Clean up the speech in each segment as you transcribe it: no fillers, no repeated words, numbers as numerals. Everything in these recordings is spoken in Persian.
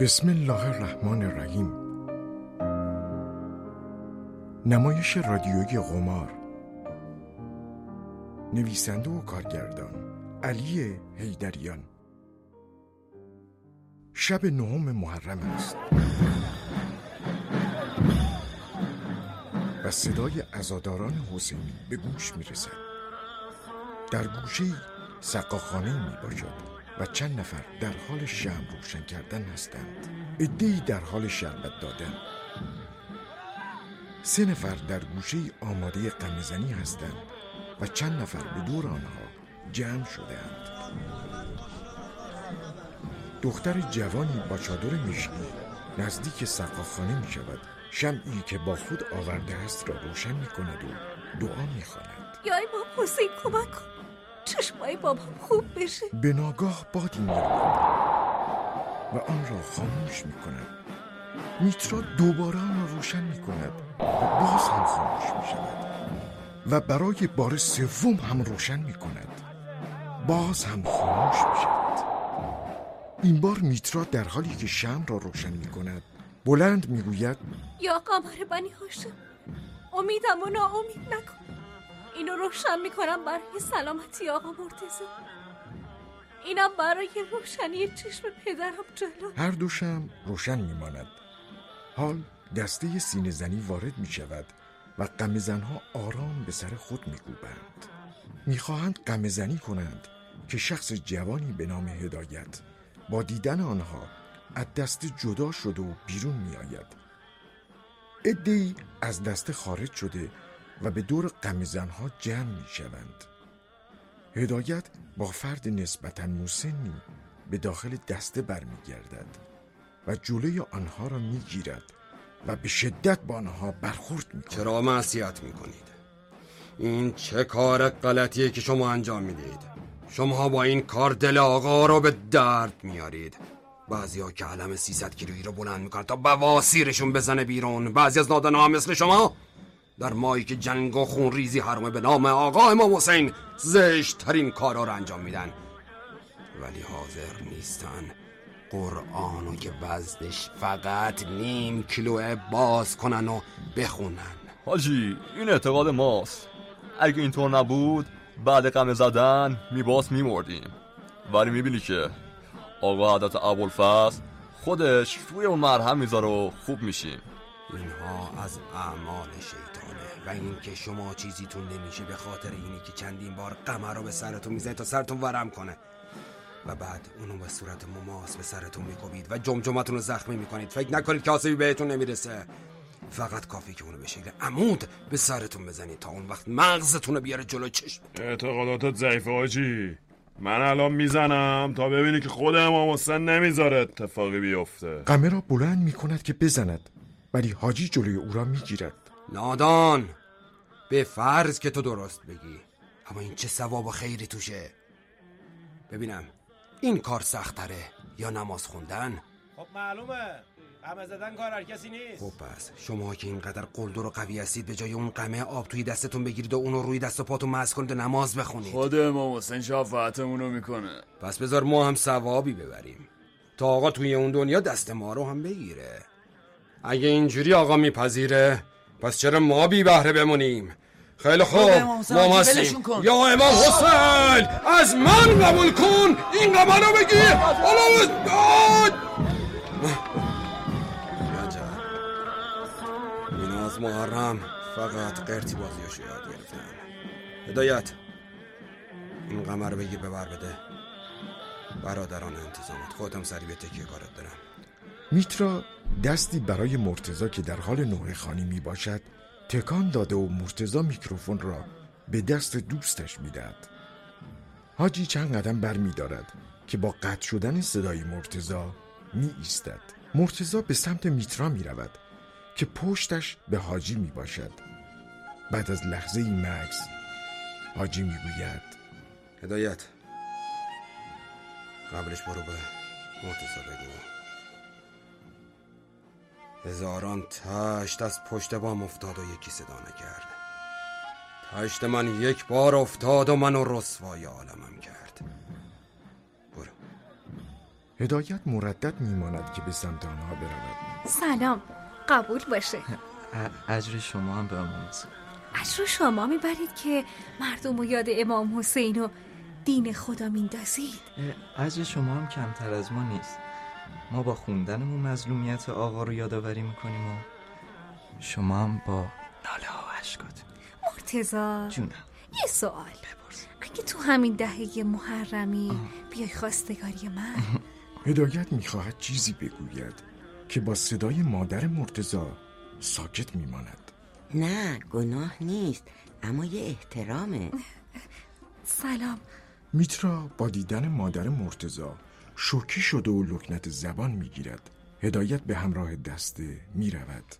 بسم الله الرحمن الرحیم. نمایش رادیویی قمار. نویسنده و کارگردان علی حیدریان. شب نهم محرم است و صدای عزاداران حسینی به گوش می رسد. در گوشه سقاخانه می باشد و چند نفر در حال شمع روشن کردن هستند. عده‌ای در حال شربت دادن. سه نفر در گوشه آماده قمه‌زنی هستند و چند نفر به دور آنها جمع شده‌اند. دختر جوانی با چادر مشکی نزدیک سقاخانه می شود. شمعی که با خود آورده است را روشن می کند و دعا می خواند. یای باب حسین کمک کن. چشمای بابام خوب بشه. به ناگاه بادی میاد و آن را خاموش میکند. میترا دوباره آن را روشن میکند و باز هم خاموش میشود و برای بار سوم هم روشن میکند، باز هم خاموش میشود. این بار میترا در حالی که شمع را روشن میکند بلند میگوید یا قمر بنی هاشم، امیدم و ناامید نکن. اینو روشن میکنم برای سلامتی آقا مرتضی، اینم برای روشنی چشم پدرم جلال. هر دوشم روشن میماند. حال دسته سینه زنی وارد میشود و قمه‌زنها آرام به سر خود میکوبند. میخواهند قمه‌زنی کنند که شخص جوانی به نام هدایت با دیدن آنها از دسته جدا شده و بیرون میآید. عده‌ای از دسته خارج شده و به دور قمه‌زن‌ها جمع می‌شوند. هدایت با فرد نسبتاً مسنی به داخل دسته برمی‌گردد و جلوی آنها را می‌گیرد و به شدت با آنها برخورد می‌کند. چرا معصیت می‌کنید؟ این چه کار غلطیه که شما انجام می‌دهید؟ شما با این کار دل آقا را به درد می‌آرید. بعضیا که علم 300 کیلویی را بلند می‌کنند تا بواسیرشون بزنه بیرون. بعضی از نادانه‌ها مثل شما در ماهی که جنگ و خونریزی حرامه به نام آقا امام حسین زشت‌ترین کارا را انجام میدن، ولی حاضر نیستن قرآنو که وزنش فقط نیم کیلوه باز کنن و بخونن. حاجی این اعتقاد ماست. اگه اینطور نبود بعد قمه زدن میباس میمردیم، ولی میبینی که آقا عادت ابوالفضل خودش روی اون مرهم میذاره و خوب میشیم. اینها از اعمال شیطانه و این که شما چیزیتون نمیشه به خاطر اینی که چندین بار قمر رو به سرتون میزنید تا سرتون ورم کنه و بعد اونو به صورت مماس به سرتون میکوبید و جمجمتون رو زخمی میکنید. فکر نکنید که آسیبی بهتون نمیرسه. فقط کافی که اونو به شکل عمود به سرتون بزنید تا اون وقت مغزتون رو بیاره جلو چشم. اعتقاداتت ضعیفه حاجی. من الان میزنم تا ببینی که خودم امامسن نمیذاره اتفاقی بیفته. قمر رو بلند میکند که بزند، ولی حاجی جلوی او را میگیرد. نادان، به فرض که تو درست بگی، اما این چه ثواب و خیری توشه؟ ببینم این کار سخت تره یا نماز خوندن؟ خب معلومه قمه زدن کار هر کسی نیست. خب پس شما که اینقدر قلدر و قوی هستید به جای اون قمه آب توی دستتون بگیرید و اونو روی دست و پاتون مسح کنید و نماز بخونید. خود امام حسین شفاعتمونو میکنه. پس بذار ما هم ثوابی ببریم تا آقا توی اون دنیا دست ما رو هم بگیره. اگه اینجوری آقا میپذیره پس چرا ما بی بهره بمونیم؟ خیلی خوب، ما ماستیم. یا امام حسین از من قبول کن این قمه رو بگی. این از محرم فقط قرتی بازیاشو یاد گرفتن. هدایت این قمه رو بگی ببر بده برادران انتظامت. خودم سری به تکیه کارت دارم. میترا دستی برای مرتضی که در حال نوه خوانی می باشد تکان داده و مرتضی میکروفون را به دست دوستش می دهد. حاجی چند قدم بر می دارد که با قطع شدن صدای مرتضی می ایستد. مرتضی به سمت میترا می رود که پشتش به حاجی می باشد. بعد از لحظه ای مکث حاجی می گوید هدایت قبلش برو به مرتضی بگو هزاران تشت از پشت بام افتاد و یکی صدا نکرد. تشت من یک بار افتاد و منو رسوای عالمم کرد. برو. هدایت مردد میماند که به سمت آنها برود. سلام، قبول باشه. اجر شما هم به امامت. اجر شما میبرید که مردم و یاد امام حسین و دین خدا میندازید. اجر شما هم کمتر از ما نیست. ما با خوندنمون مظلومیت آقا رو یادآوری میکنیم و شما هم با ناله ها و اشکات. مرتضی جونم، یه سوال بپرس. اگه تو همین دهه محرمی بیای خواستگاری من. هدایت میخواهد چیزی بگوید که با صدای مادر مرتضی ساکت میماند. نه، گناه نیست، اما یه احترامه. سلام. میترا با دیدن مادر مرتضی شوکه شده و لکنت زبان میگیرد. هدایت به همراه دسته میرود.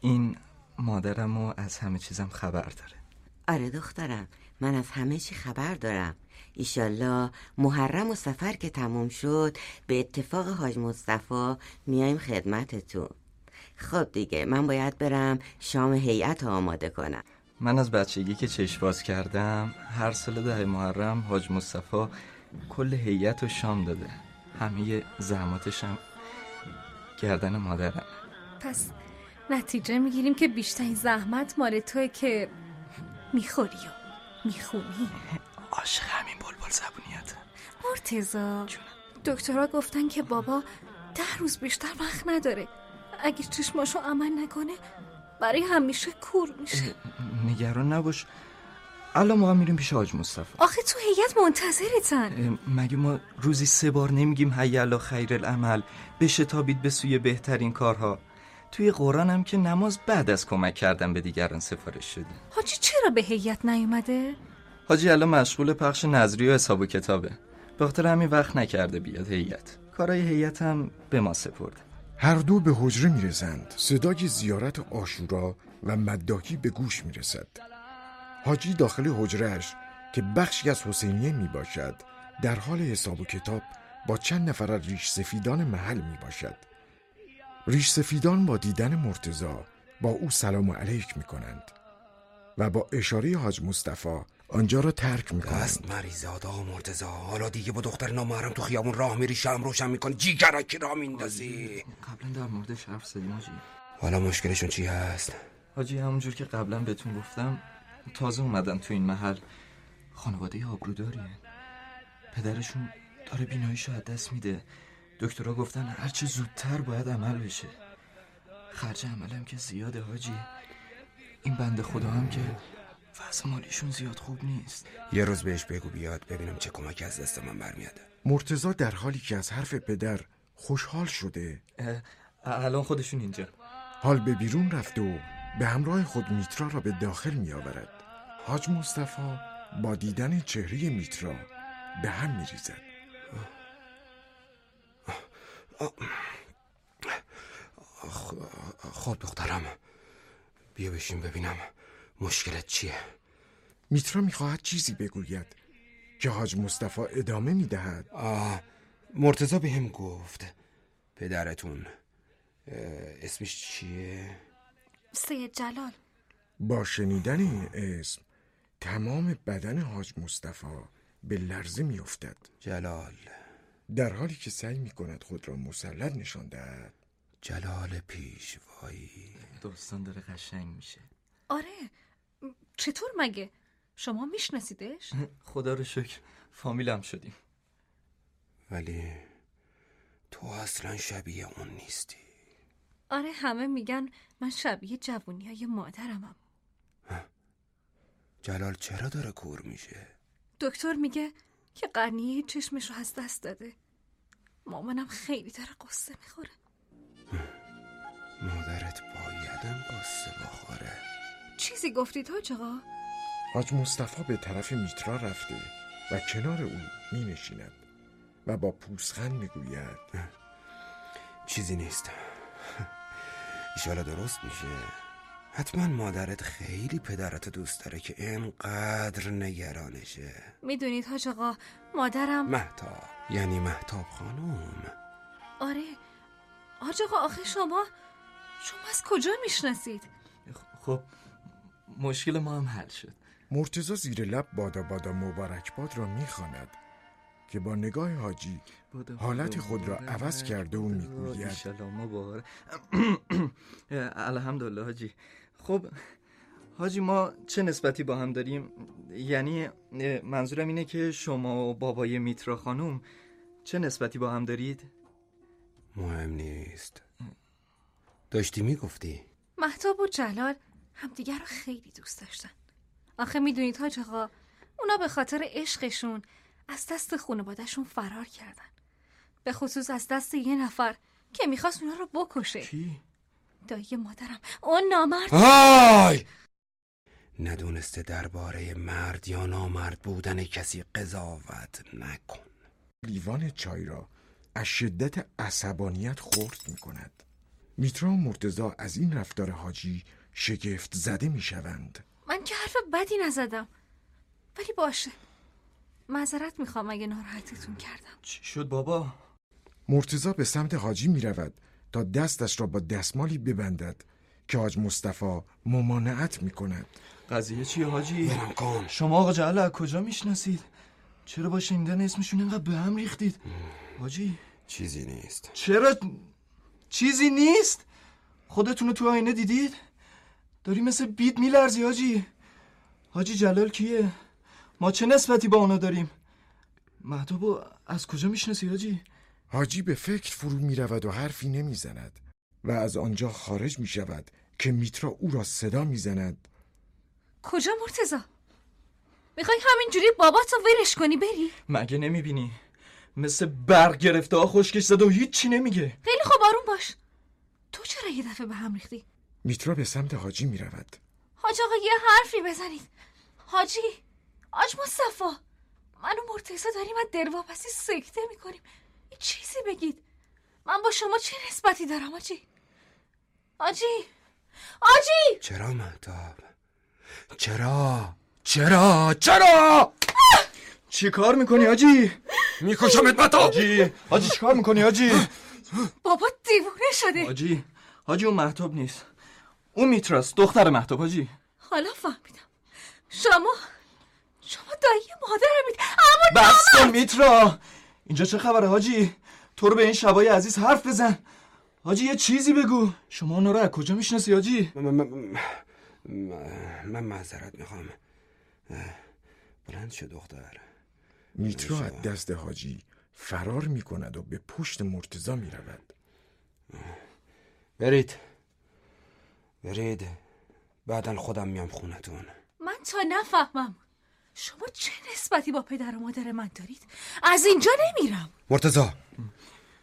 این مادرمو از همه چیزم خبر داره. آره دخترم، من از همه چی خبر دارم. ایشالله محرم و سفر که تموم شد به اتفاق حاج مصطفی میایم خدمتتون. خب دیگه، من باید برم شام هیئت آماده کنم. من از بچگی که چشم باز کردم هر سال ده محرم حاج مصطفی کل هیئت و شام داده. همه زحماتش هم گردن مادرم. پس نتیجه میگیریم که بیشتر زحمت مال توئه که میخوری و میخونی. عاشق همین بلبل زبونیت. مرتضی دکترها گفتن که بابا 10 روز بیشتر وقت نداره. اگه چشماشو عمل نکنه برای همیشه کور میشه. نگران نباش، الان ما هم میریم پیش حاج مصطفی. آخه تو هیئت منتظرتن. مگه ما روزی 3 بار نمیگیم حی الا خیرالعمل، بشتابید به سوی بهترین کارها؟ توی قرآن هم که نماز بعد از کمک کردن به دیگران سفارش شده. حاجی چرا به هیئت نیومده؟ حاجی الان مشغول پخش نظریه و حساب و کتابه، به خاطر همین وقت نکرده بیاد هیئت. کارهای هیئت هم به ما سپرده. هر دو به حجره میرسند. صدای زیارت عاشورا و مداحی به گوش میرسد. حاجی داخل حجرهش که بخشی از حسینیه میباشد در حال حساب و کتاب با چند نفر از ریش سفیدان محل میباشد. ریش سفیدان با دیدن مرتضی با او سلام علیک میکنند و با اشاره حاج مصطفی آنجا را ترک میکنند. دست مریض آقا مرتضی، حالا دیگه با دختر نامحرم تو خیابون راه میری، شمع روشن میکنی، جیگرکی را میندازی. قبلا در موردش حرف زدیم حاجی. حالا مشکلشون چی هست؟ حاجی همونجور که قبلا بهتون گفتم تازه اومدن تو این محل. خانواده آبروداریه. پدرشون داره بیناییشو از دست میده. دکترها گفتن هرچه زودتر باید عمل بشه. خرج عملم که زیاده حاجی. این بنده خدا هم که وضع مالیشون زیاد خوب نیست. یه روز بهش بگو بیاد ببینم چه کمکی از دست من برمیاده. مرتضی در حالی که از حرف پدر خوشحال شده الان خودشون اینجا. حال به بیرون رفته و به همراه خود میترا را به داخل می آورد. حاج مصطفی با دیدن چهره میترا به هم می ریزد. خب دخترم بیا بشین ببینم مشکلت چیه. میترا میخواهد چیزی بگوید که حاج مصطفی ادامه میدهد. مرتضی به هم گفت پدرتون اسمش چیه؟ سید جلال. با شنیدن این اسم تمام بدن حاج مصطفی به لرزه میافتد. جلال، در حالی که سعی میکند خود را مسلط نشان دهد. جلال پیشوایی. داستان داره قشنگ میشه. آره، چطور مگه؟ شما میشناسیدش؟ خدا رو شکر فامیلم شدیم. ولی تو اصلا شبیه اون نیستی. آره، همه میگن من شبیه جوونیای مادرمم. جلال چرا داره کور میشه؟ دکتر میگه که قرنیه چشمش رو از دست داده. مامانم خیلی داره قصه میخوره. مادرت بایدم قصه بخوره. چیزی گفتید حاج آقا؟ حاج مصطفی به طرف میترا رفته و کنار او مینشیند و با پوزخند میگوید چیزی نیست، ایشالا درست میشه. حتما مادرت خیلی پدرت دوست داره که اینقدر نگرانشه. میدونید حاج آقا، مادرم مهتاب، یعنی مهتاب خانوم. آره حاج آقا، آخه شما از کجا میشناسید؟ خب مشکل ما هم حل شد. مرتضی زیر لب بادا بادا مبارک باد را میخواند که با نگاه حاجی حالت خود را عوض کرده و میگوید الحمدلله حاجی. خب حاجی ما چه نسبتی با هم داریم؟ یعنی منظورم اینه که شما و بابای میترا خانم چه نسبتی با هم دارید؟ مهم نیست. داشتی میگفتی مهتاب و جلال همدیگر رو خیلی دوست داشتن. آخه میدونید حاج آقا، اونا به خاطر عشقشون از دست خانواده‌شون فرار کردن، به خصوص از دست یه نفر که میخواست اونا رو بکشه. کی؟ دایی مادرم، اون نامرد. های ندونسته درباره مرد یا نامرد بودن کسی قضاوت نکن. لیوان چای را از شدت عصبانیت خورد میکند. میترا و مرتضی از این رفتار حاجی شگفت زده میشوند. من که حرف بدی نزدم، ولی باشه، معذرت میخوام اگه ناراحتتون کردم. چی شد بابا؟ مرتضی به سمت حاجی میرود تا دستش را با دستمالی ببندد که حاج مصطفی ممانعت میکند. قضیه چیه حاجی؟ شما آقا جلال از کجا میشناسید؟ چرا با شنیدن اسمشون اینقدر به هم ریختید؟ حاجی چیزی نیست. چرا چیزی نیست؟ خودتونو تو آینه دیدید؟ داری مثل بید میلرزی حاجی. حاجی جلال کیه؟ ما چه نسبتی با اونا داریم؟ مهتابو از کجا میشناسی حاجی؟ حاجی به فکر فرو میرود و حرفی نمیزند و از آنجا خارج میشود که میترا او را صدا میزند. کجا مرتضی؟ میخوای همینجوری باباتو ویرش کنی بری؟ مگه نمیبینی مثل برق گرفته ها خشکش زد و هیچی نمیگه. خیلی خوب، آروم باش. تو چرا یه دفعه به هم ریختی؟ میترا به سمت حاجی میرود. حاج آقا یه حرفی بزنید. حاجی، حاج مصطفی، من و مرتضی داریم از دلواپسی سکته میکنیم. یه چیزی بگید. من با شما چه نسبتی دارم حاجی؟ حاجی، حاجی. چرا مهتاب؟ چرا؟ چی کار میکنی حاجی؟ میکشمت مهتاب. حاجی چی کار میکنی حاجی؟ بابا دیوونه شده. حاجی اون مهتاب نیست، اون میتراست، دختر مهتاب حاجی. حالا فهمیدم. شما دایی مادرمید. بس کن میترا، اینجا چه خبره حاجی؟ تو رو به این شبای عزیز حرف بزن حاجی، یه چیزی بگو. شما اونا رو از کجا میشناسی حاجی؟ من معذرت میخوام. بلند شو دختر. میترا از دست حاجی فرار میکند و به پشت مرتضی میرود. برید بعدن خودم میام خونتون. من تا نفهمم شما چه نسبتی با پدر و مادر من دارید از اینجا نمیرم. مرتضی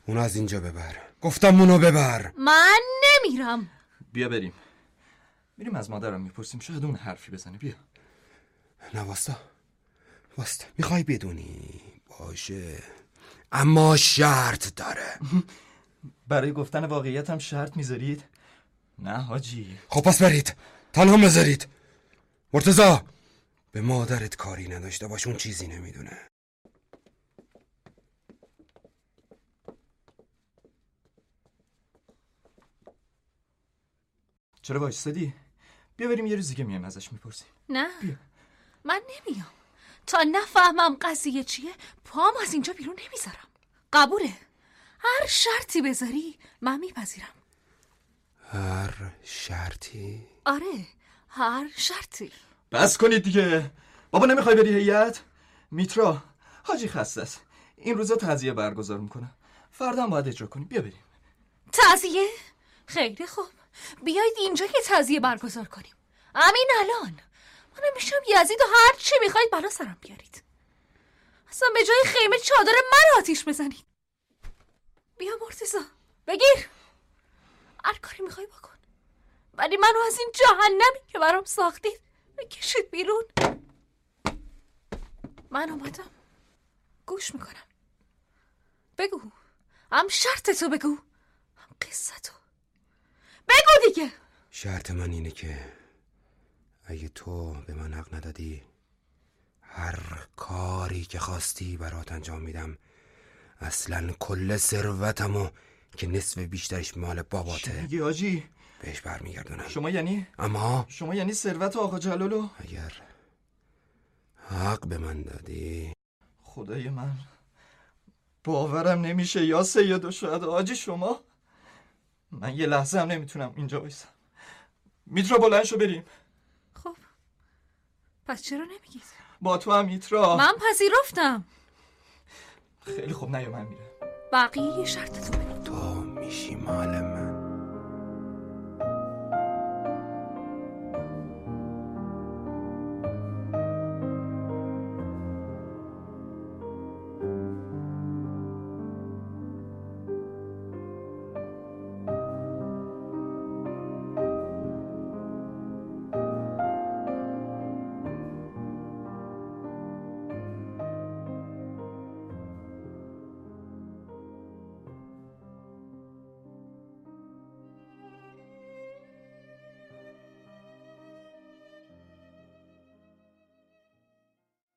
اونو از اینجا ببر. گفتم اونو ببر. من نمیرم. بیا بریم. میریم از مادرم میپرسیم شاید اون حرفی بزنه. بیا. نه واستا میخوای بدونی؟ باشه، اما شرط داره. برای گفتن واقعیت هم شرط میذارید؟ نه حاجی. خب پس برید، تنها مذارید. مرتضی به مادرت کاری نداشته باش، اون چیزی نمیدونه. چرا وایستادی؟ بیا بریم یه روزی که میام ازش میپرسیم. نه بیا. من نمیام تا نفهمم قضیه چیه. پام از اینجا بیرون نمیذارم. قبوله؟ هر شرطی بذاری من میپذیرم. هر شرطی؟ آره هر شرطی. بس کنید دیگه. بابا نمیخوای بری هیئت؟ میترا حاجی خسته است. این روزا تعزیه برگزار میکنه، فردا هم باید اجرا کنیم. بیا بریم تعزیه. خیلی خوب، بیایید اینجا که تعزیه برگزار کنیم. همین الان من میشم یزید و هر چی میخواید بالا سرم بیارید. اصلا به جای خیمه چادر من آتیش بزنید. بیا مرتضی بگیر، هر کاری میخوای بکن، ولی منو از این جهنمی که برام ساختید بکشید بیرون. من اومدم گوش میکنم. بگو هم شرطتو، بگو هم قصتو، بگو دیگه. شرط من اینه که اگه تو به من حق ندادی هر کاری که خواستی برات انجام میدم. اصلا کل ثروتمو که نصف بیشترش مال باباته. چی میگی حاجی؟ بهش برمیگردونم. شما یعنی ثروت آقا جلالو اگر حق به من دادی. خدای من باورم نمیشه یا سید و شهدا. حاجی شما، من یه لحظه هم نمیتونم اینجا وایسم. میترا بلند شو بریم. خب پس چرا نمیگید؟ با تو هم میترا. من پذیرفتم. خیلی خوب، نیا من میرم. بقیه یه شرطتون بدید. تو میشی مال من.